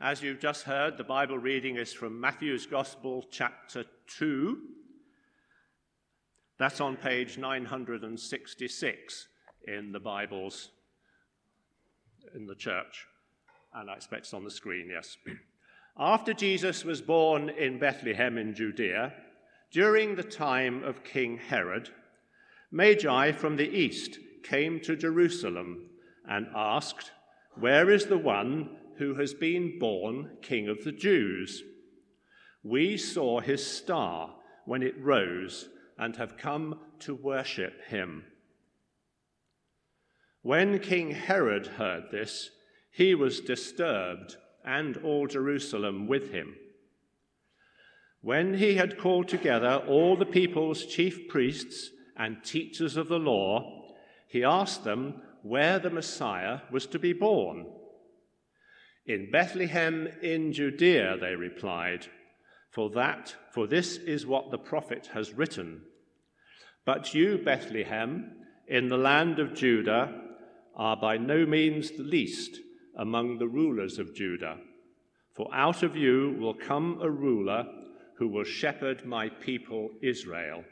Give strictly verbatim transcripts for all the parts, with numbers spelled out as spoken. As you've just heard, the Bible reading is from Matthew's Gospel, chapter two. That's on page nine hundred sixty-six in the Bibles in the church. And I expect it's on the screen, yes. After Jesus was born in Bethlehem in Judea, during the time of King Herod, Magi from the east came to Jerusalem and asked, "Where is the one who has been born King of the Jews? We saw his star when it rose and have come to worship him." When King Herod heard this, he was disturbed, and all Jerusalem with him. When he had called together all the people's chief priests and teachers of the law, he asked them where the Messiah was to be born. "In Bethlehem in Judea," they replied, for that, for this is what the prophet has written. "But you, Bethlehem, in the land of Judah, are by no means the least among the rulers of Judah, for out of you will come a ruler who will shepherd my people Israel."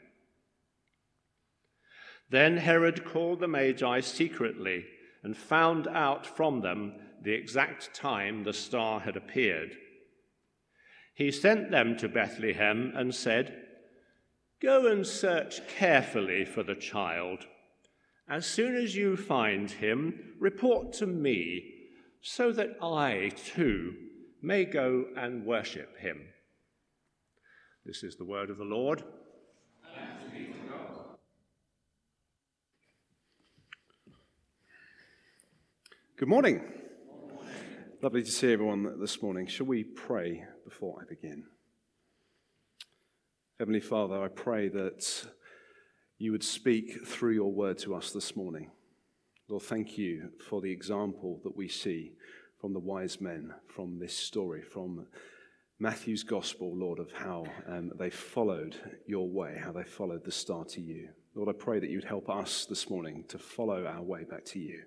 Then Herod called the Magi secretly and found out from them the exact time the star had appeared. He sent them to Bethlehem and said, "Go and search carefully for the child. As soon as you find him, report to me, so that I, too, may go and worship him." This is the word of the Lord. Thanks be to God. Good morning. Good morning. Lovely to see everyone this morning. Shall we pray before I begin? Heavenly Father, I pray that you would speak through your word to us this morning. Lord, thank you for the example that we see from the wise men, from this story, from Matthew's gospel, Lord, of how um, they followed your way, how they followed the star to you. Lord, I pray that you'd help us this morning to follow our way back to you.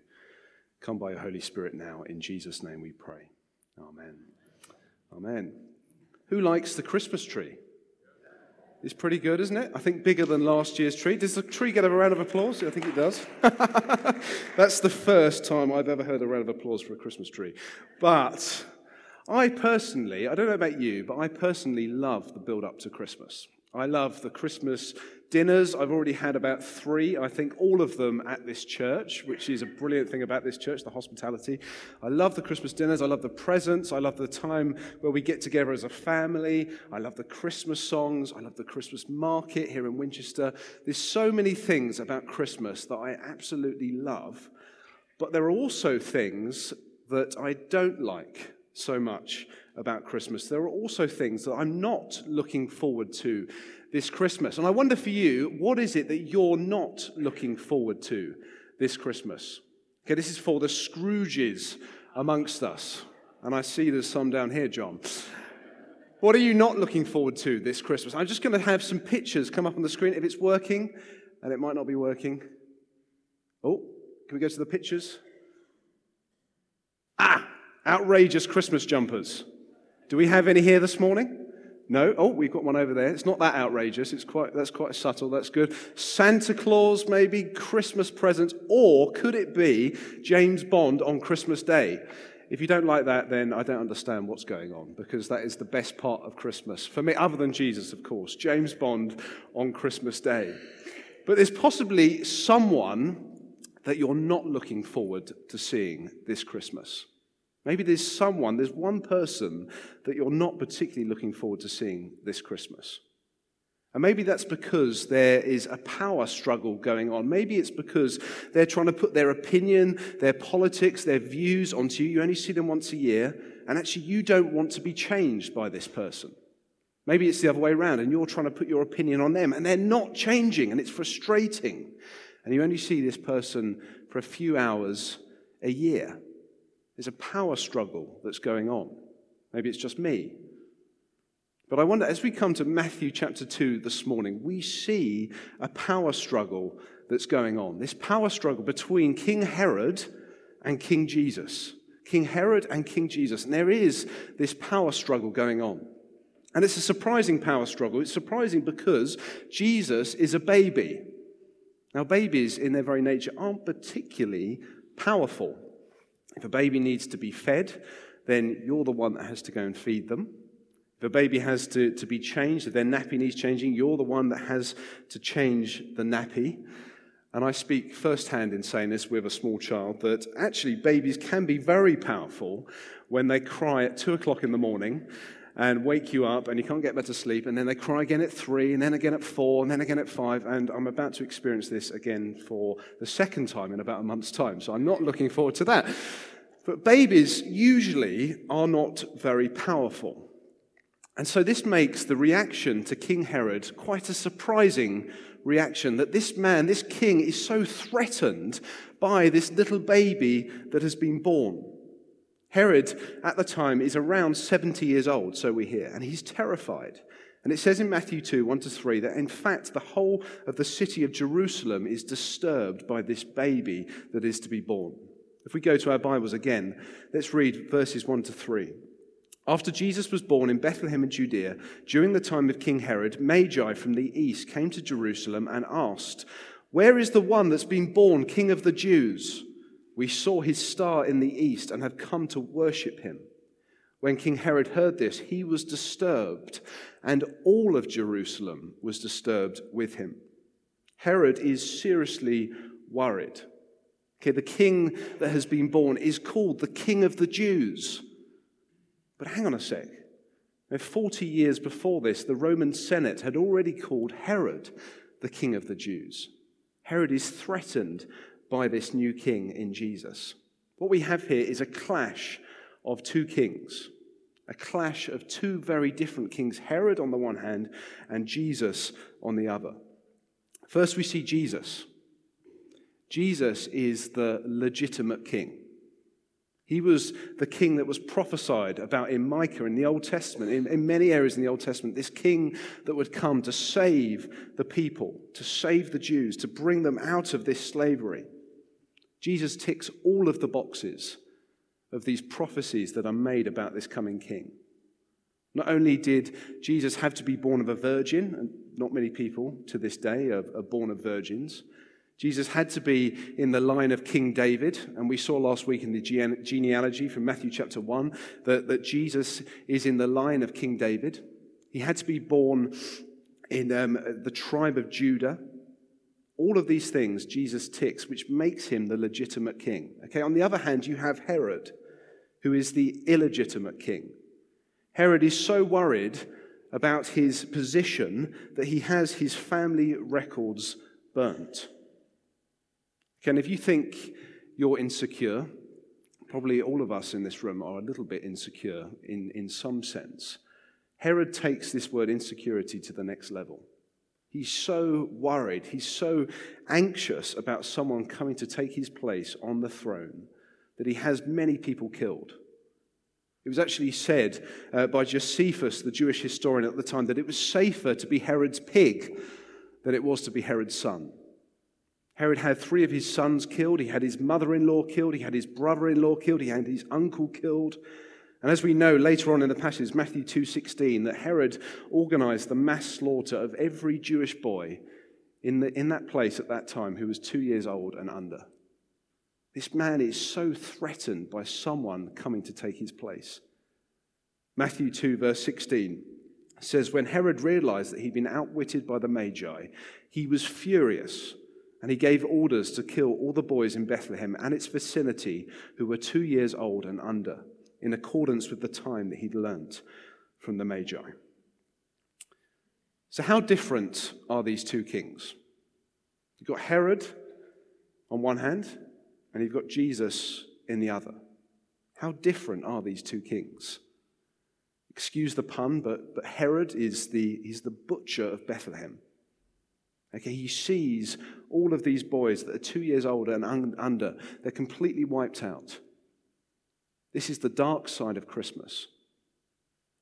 Come by your Holy Spirit now. In Jesus' name we pray. Amen. Amen. Who likes the Christmas tree? It's pretty good, isn't it? I think bigger than last year's tree. Does the tree get a round of applause? I think it does. That's the first time I've ever heard a round of applause for a Christmas tree. But I personally, I don't know about you, but I personally love the build-up to Christmas. I love the Christmas dinners. I've already had about three, I think all of them at this church, which is a brilliant thing about this church, the hospitality. I love the Christmas dinners. I love the presents. I love the time where we get together as a family. I love the Christmas songs. I love the Christmas market here in Winchester. There's so many things about Christmas that I absolutely love, but there are also things that I don't like so much about Christmas. There are also things that I'm not looking forward to this Christmas. And I wonder for you, what is it that you're not looking forward to this Christmas? Okay, this is for the Scrooges amongst us. And I see there's some down here, John. What are you not looking forward to this Christmas? I'm just going to have some pictures come up on the screen if it's working, and it might not be working. Oh, can we go to the pictures? Ah! Outrageous Christmas jumpers. Do we have any here this morning? No? Oh, we've got one over there. It's not that outrageous. It's quite, that's quite subtle. That's good. Santa Claus, maybe, Christmas presents, or could it be James Bond on Christmas Day? If you don't like that, then I don't understand what's going on, because that is the best part of Christmas. For me, other than Jesus, of course, James Bond on Christmas Day. But there's possibly someone that you're not looking forward to seeing this Christmas. Maybe there's someone, there's one person that you're not particularly looking forward to seeing this Christmas. And maybe that's because there is a power struggle going on. Maybe it's because they're trying to put their opinion, their politics, their views onto you. You only see them once a year, and actually you don't want to be changed by this person. Maybe it's the other way around, and you're trying to put your opinion on them, and they're not changing, and it's frustrating. And you only see this person for a few hours a year. There's a power struggle that's going on. Maybe it's just me. But I wonder, as we come to Matthew chapter two this morning, we see a power struggle that's going on. This power struggle between King Herod and King Jesus. King Herod and King Jesus. And there is this power struggle going on. And it's a surprising power struggle. It's surprising because Jesus is a baby. Now, babies in their very nature aren't particularly powerful. If a baby needs to be fed, then you're the one that has to go and feed them. If a baby has to, to be changed, if their nappy needs changing, you're the one that has to change the nappy. And I speak firsthand in saying this with a small child, that actually babies can be very powerful when they cry at two o'clock in the morning and wake you up, and you can't get better sleep, and then they cry again at three, and then again at four, and then again at five, and I'm about to experience this again for the second time in about a month's time, so I'm not looking forward to that. But babies usually are not very powerful. And so this makes the reaction to King Herod quite a surprising reaction, that this man, this king, is so threatened by this little baby that has been born. Herod, at the time, is around seventy years old, so we hear, and he's terrified. And it says in Matthew two, one to three, that in fact the whole of the city of Jerusalem is disturbed by this baby that is to be born. If we go to our Bibles again, let's read verses one to three. After Jesus was born in Bethlehem in Judea, during the time of King Herod, Magi from the east came to Jerusalem and asked, "Where is the one that's been born, King of the Jews? We saw his star in the east and have come to worship him." When King Herod heard this, he was disturbed, and all of Jerusalem was disturbed with him. Herod is seriously worried. Okay, the king that has been born is called the King of the Jews. But hang on a sec. Now, forty years before this, the Roman Senate had already called Herod the King of the Jews. Herod is threatened by this new king in Jesus. What we have here is a clash of two kings, a clash of two very different kings, Herod on the one hand and Jesus on the other. First, we see Jesus. Jesus is the legitimate king. He was the king that was prophesied about in Micah in the Old Testament, in, in many areas in the Old Testament, this king that would come to save the people, to save the Jews, to bring them out of this slavery. Jesus ticks all of the boxes of these prophecies that are made about this coming king. Not only did Jesus have to be born of a virgin, and not many people to this day are, are born of virgins, Jesus had to be in the line of King David, and we saw last week in the gene- genealogy from Matthew chapter one that, that Jesus is in the line of King David. He had to be born in um, the tribe of Judah. All of these things Jesus ticks, which makes him the legitimate king. Okay. On the other hand, you have Herod, who is the illegitimate king. Herod is so worried about his position that he has his family records burnt. Okay, and if you think you're insecure, probably all of us in this room are a little bit insecure in, in some sense. Herod takes this word insecurity to the next level. He's so worried, he's so anxious about someone coming to take his place on the throne that he has many people killed. It was actually said uh, by Josephus, the Jewish historian at the time, that it was safer to be Herod's pig than it was to be Herod's son. Herod had three of his sons killed, he had his mother-in-law killed, he had his brother-in-law killed, he had his uncle killed. And as we know later on in the passage, Matthew two sixteen, that Herod organized the mass slaughter of every Jewish boy in, the, in that place at that time who was two years old and under. This man is so threatened by someone coming to take his place. Matthew two verse sixteen says, when Herod realized that he'd been outwitted by the Magi, he was furious. And he gave orders to kill all the boys in Bethlehem and its vicinity who were two years old and under, in accordance with the time that he'd learnt from the Magi. So how different are these two kings? You've got Herod on one hand, and you've got Jesus in the other. How different are these two kings? Excuse the pun, but, but Herod is the, he's the butcher of Bethlehem. Okay, he sees all of these boys that are two years old and un- under. They're completely wiped out. This is the dark side of Christmas.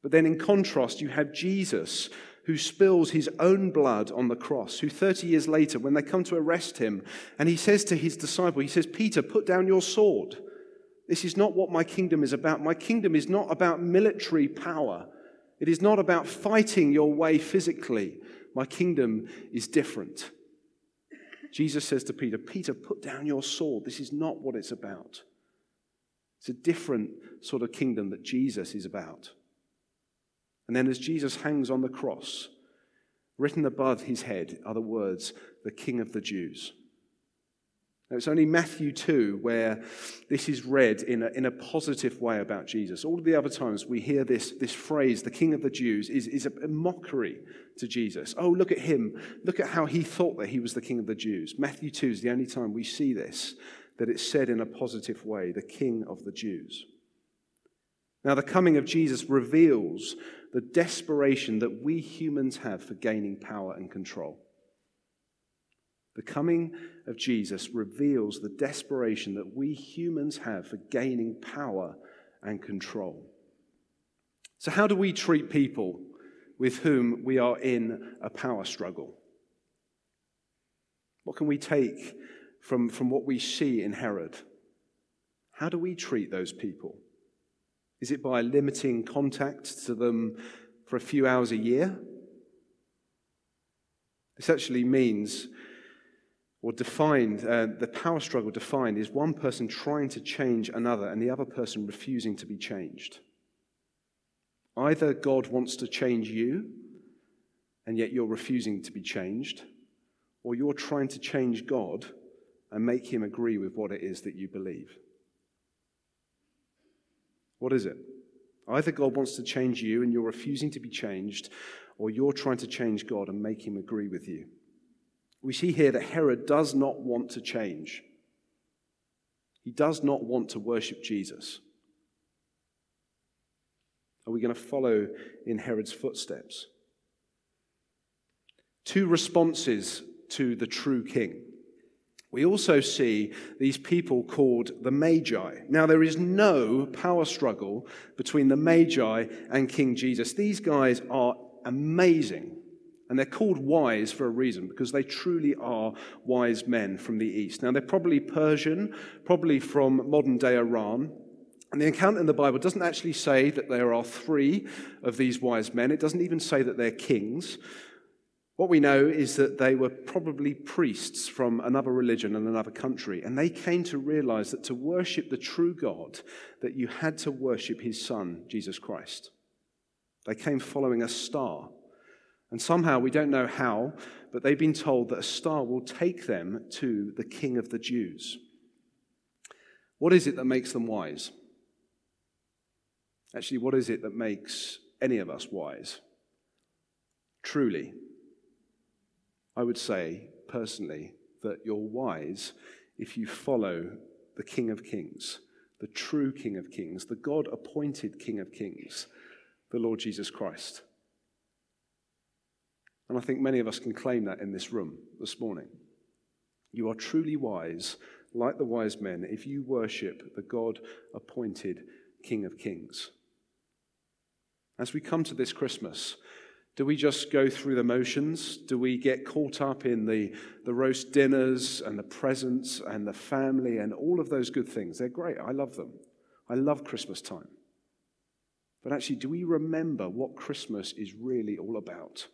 But then in contrast, you have Jesus, who spills his own blood on the cross, who thirty years later, when they come to arrest him, and he says to his disciple, he says, Peter, put down your sword. This is not what my kingdom is about. My kingdom is not about military power. It is not about fighting your way physically. My kingdom is different. Jesus says to Peter, Peter, put down your sword. This is not what it's about. It's a different sort of kingdom that Jesus is about. And then as Jesus hangs on the cross, written above his head are the words, the King of the Jews. Now, it's only Matthew two where this is read in a, in a positive way about Jesus. All of the other times we hear this, this phrase, the King of the Jews, is, is a mockery to Jesus. Oh, look at him. Look at how he thought that he was the King of the Jews. Matthew two is the only time we see this, that it's said in a positive way, the King of the Jews. Now, the coming of Jesus reveals the desperation that we humans have for gaining power and control. The coming of Jesus reveals the desperation that we humans have for gaining power and control. So how do we treat people with whom we are in a power struggle? What can we take from, from what we see in Herod? How do we treat those people? Is it by limiting contact to them for a few hours a year? This actually means... or defined, uh, the power struggle defined is one person trying to change another and the other person refusing to be changed. Either God wants to change you and yet you're refusing to be changed, or you're trying to change God and make him agree with what it is that you believe. What is it? Either God wants to change you and you're refusing to be changed, or you're trying to change God and make him agree with you. We see here that Herod does not want to change. He does not want to worship Jesus. Are we going to follow in Herod's footsteps? Two responses to the true king. We also see these people called the Magi. Now, there is no power struggle between the Magi and King Jesus. These guys are amazing. And they're called wise for a reason, because they truly are wise men from the East. Now, they're probably Persian, probably from modern-day Iran. And the account in the Bible doesn't actually say that there are three of these wise men. It doesn't even say that they're kings. What we know is that they were probably priests from another religion and another country. And they came to realize that to worship the true God, that you had to worship his son, Jesus Christ. They came following a star. And somehow, we don't know how, but they've been told that a star will take them to the King of the Jews. What is it that makes them wise? Actually, what is it that makes any of us wise? Truly, I would say, personally, that you're wise if you follow the King of Kings, the true King of Kings, the God-appointed King of Kings, the Lord Jesus Christ. And I think many of us can claim that in this room this morning. You are truly wise, like the wise men, if you worship the God-appointed King of Kings. As we come to this Christmas, do we just go through the motions? Do we get caught up in the, the roast dinners and the presents and the family and all of those good things? They're great. I love them. I love Christmas time. But actually, do we remember what Christmas is really all about?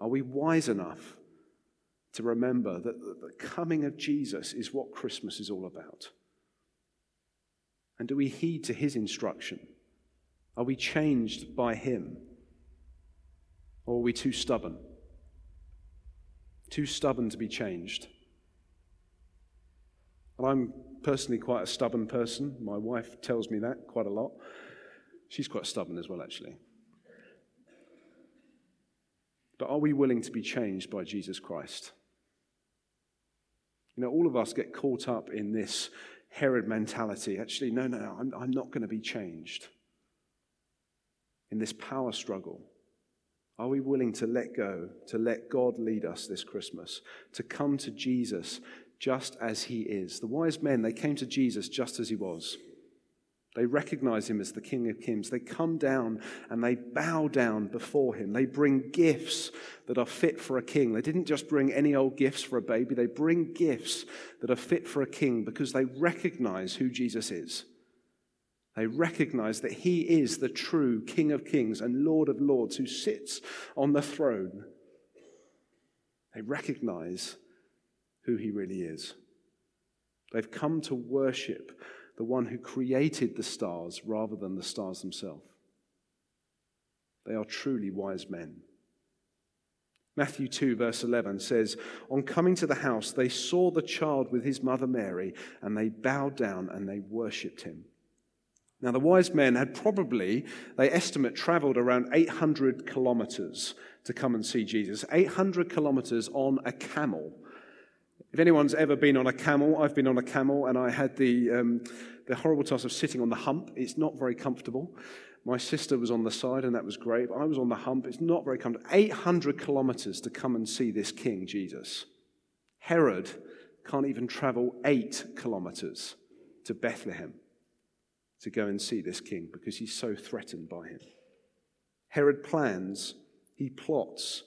Are we wise enough to remember that the coming of Jesus is what Christmas is all about? And do we heed to his instruction? Are we changed by him? Or are we too stubborn? Too stubborn to be changed? And I'm personally quite a stubborn person. My wife tells me that quite a lot. She's quite stubborn as well, actually. But are we willing to be changed by Jesus Christ? You know, all of us get caught up in this Herod mentality. Actually, no, no, no, I'm, I'm not going to be changed. In this power struggle, are we willing to let go, to let God lead us this Christmas, to come to Jesus just as he is? The wise men, they came to Jesus just as he was. They recognize him as the King of Kings. They come down and they bow down before him. They bring gifts that are fit for a king. They didn't just bring any old gifts for a baby. They bring gifts that are fit for a king because they recognize who Jesus is. They recognize that he is the true King of Kings and Lord of Lords who sits on the throne. They recognize who he really is. They've come to worship the one who created the stars rather than the stars themselves. They are truly wise men. Matthew two verse eleven says, "On coming to the house, they saw the child with his mother Mary, and they bowed down and they worshipped him." Now the wise men had probably, they estimate, traveled around eight hundred kilometers to come and see Jesus. eight hundred kilometers on a camel. If anyone's ever been on a camel, I've been on a camel, and I had the um, the horrible task of sitting on the hump. It's not very comfortable. My sister was on the side, and that was great. I was on the hump. It's not very comfortable. eight hundred kilometers to come and see this King Jesus. Herod can't even travel eight kilometers to Bethlehem to go and see this king because he's so threatened by him. Herod plans. He plots.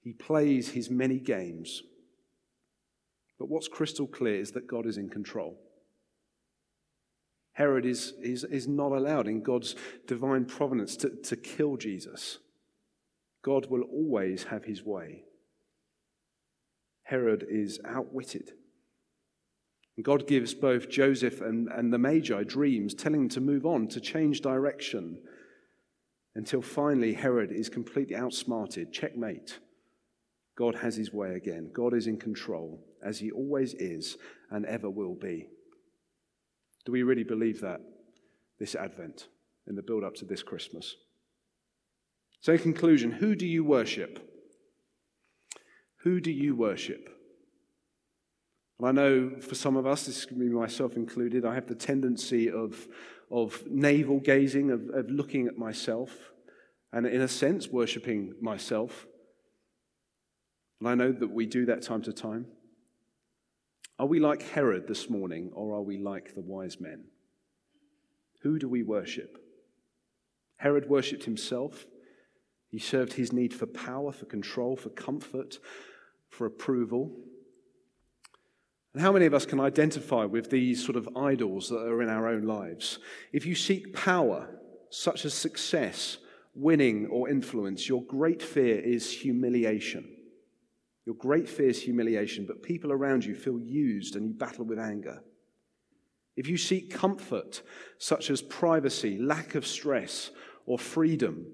He plays his many games. But what's crystal clear is that God is in control. Herod is, is, is not allowed in God's divine providence to, to kill Jesus. God will always have his way. Herod is outwitted. And God gives both Joseph and, and the Magi dreams, telling them to move on, to change direction, until finally Herod is completely outsmarted. Checkmate. God has his way again. God is in control, as he always is and ever will be. Do we really believe that this Advent, in the build-up to this Christmas? So in conclusion, who do you worship? Who do you worship? And I know for some of us, this can be myself included, I have the tendency of, of navel gazing, of, of looking at myself, and in a sense, worshipping myself. And I know that we do that time to time. Are we like Herod this morning, or are we like the wise men? Who do we worship? Herod worshipped himself. He served his need for power, for control, for comfort, for approval. And how many of us can identify with these sort of idols that are in our own lives? If you seek power, such as success, winning, or influence, your great fear is humiliation. Your great fear is humiliation, but people around you feel used and you battle with anger. If you seek comfort, such as privacy, lack of stress, or freedom,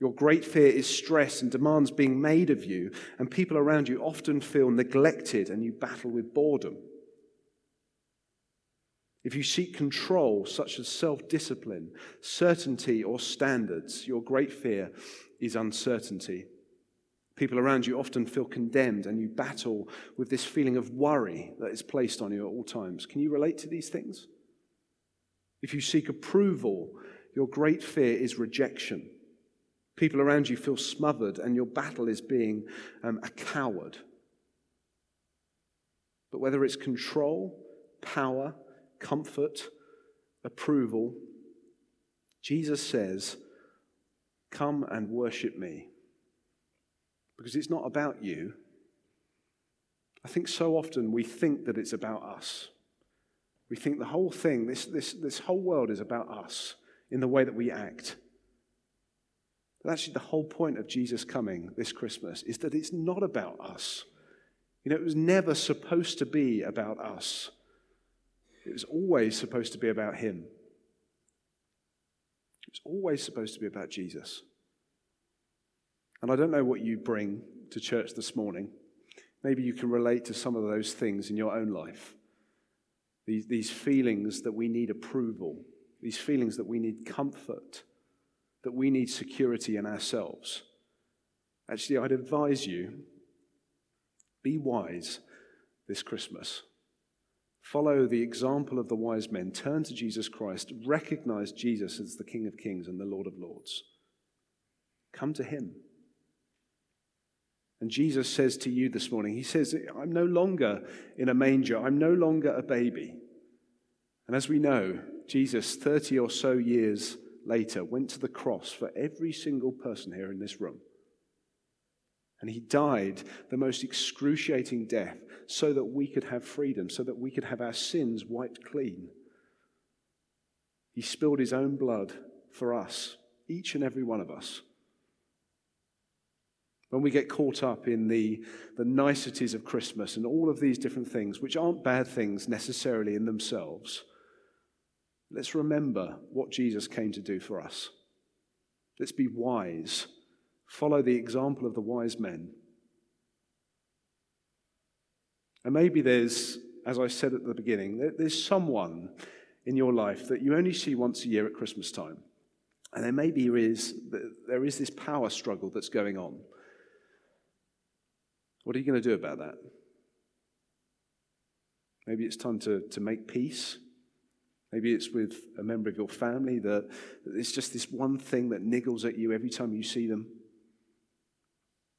your great fear is stress and demands being made of you, and people around you often feel neglected and you battle with boredom. If you seek control, such as self-discipline, certainty, or standards, your great fear is uncertainty. People around you often feel condemned, and you battle with this feeling of worry that is placed on you at all times. Can you relate to these things? If you seek approval, your great fear is rejection. People around you feel smothered, and your battle is being um, a coward. But whether it's control, power, comfort, approval, Jesus says, "Come and worship me." Because it's not about you. I think so often we think that it's about us. We think the whole thing, this, this, this whole world is about us in the way that we act. But actually the whole point of Jesus coming this Christmas is that it's not about us. You know, it was never supposed to be about us. It was always supposed to be about him. It was always supposed to be about Jesus. And I don't know what you bring to church this morning. Maybe you can relate to some of those things in your own life. These, these feelings that we need approval. These feelings that we need comfort. That we need security in ourselves. Actually, I'd advise you, be wise this Christmas. Follow the example of the wise men. Turn to Jesus Christ. Recognize Jesus as the King of Kings and the Lord of Lords. Come to him. And Jesus says to you this morning, he says, I'm no longer in a manger. I'm no longer a baby. And as we know, Jesus, thirty or so years later, went to the cross for every single person here in this room. And he died the most excruciating death so that we could have freedom, so that we could have our sins wiped clean. He spilled his own blood for us, each and every one of us. When we get caught up in the, the niceties of Christmas and all of these different things, which aren't bad things necessarily in themselves, let's remember what Jesus came to do for us. Let's be wise. Follow the example of the wise men. And maybe there's, as I said at the beginning, there's someone in your life that you only see once a year at Christmas time. And there maybe is, there is this power struggle that's going on. What are you going to do about that? Maybe it's time to, to make peace. Maybe it's with a member of your family that, that it's just this one thing that niggles at you every time you see them.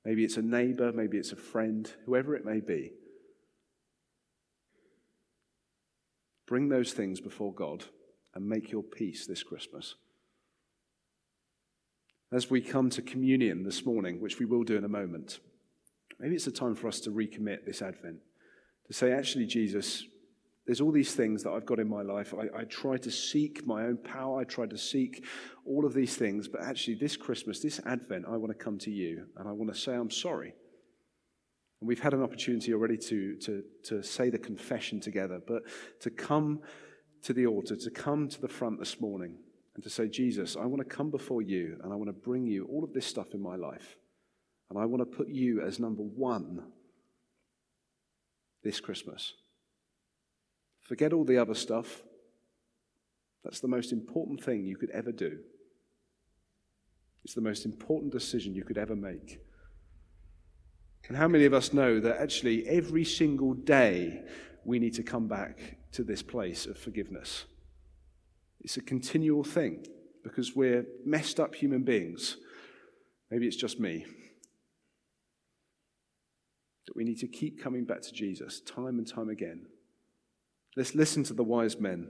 Maybe it's a neighbor, maybe it's a friend, whoever it may be. Bring those things before God and make your peace this Christmas. As we come to communion this morning, which we will do in a moment, maybe it's a time for us to recommit this Advent, to say, actually, Jesus, there's all these things that I've got in my life. I, I try to seek my own power. I try to seek all of these things. But actually, this Christmas, this Advent, I want to come to you and I want to say I'm sorry. And we've had an opportunity already to, to, to say the confession together, but to come to the altar, to come to the front this morning and to say, Jesus, I want to come before you and I want to bring you all of this stuff in my life. And I want to put you as number one this Christmas. Forget all the other stuff. That's the most important thing you could ever do. It's the most important decision you could ever make. And how many of us know that actually every single day we need to come back to this place of forgiveness? It's a continual thing because we're messed up human beings. Maybe it's just me. That we need to keep coming back to Jesus time and time again. Let's listen to the wise men.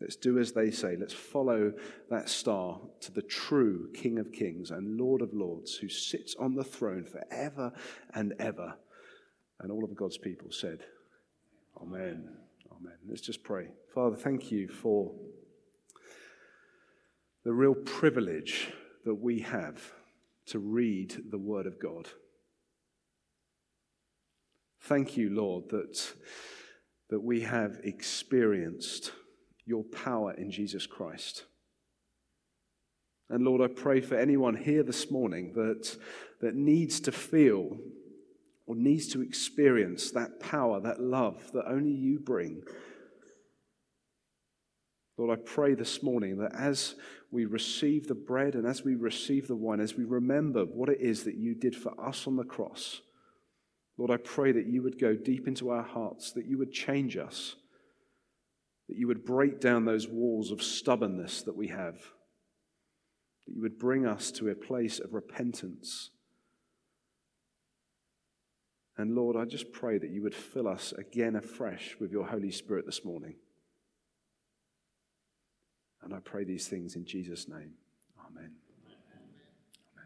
Let's do as they say. Let's follow that star to the true King of Kings and Lord of Lords who sits on the throne forever and ever. And all of God's people said, Amen. Amen. Let's just pray. Father, thank you for the real privilege that we have to read the Word of God. Thank you, Lord, that, that we have experienced your power in Jesus Christ. And Lord, I pray for anyone here this morning that, that needs to feel or needs to experience that power, that love that only you bring. Lord, I pray this morning that as we receive the bread and as we receive the wine, as we remember what it is that you did for us on the cross, Lord, I pray that you would go deep into our hearts, that you would change us, that you would break down those walls of stubbornness that we have, that you would bring us to a place of repentance. And Lord, I just pray that you would fill us again afresh with your Holy Spirit this morning. And I pray these things in Jesus' name.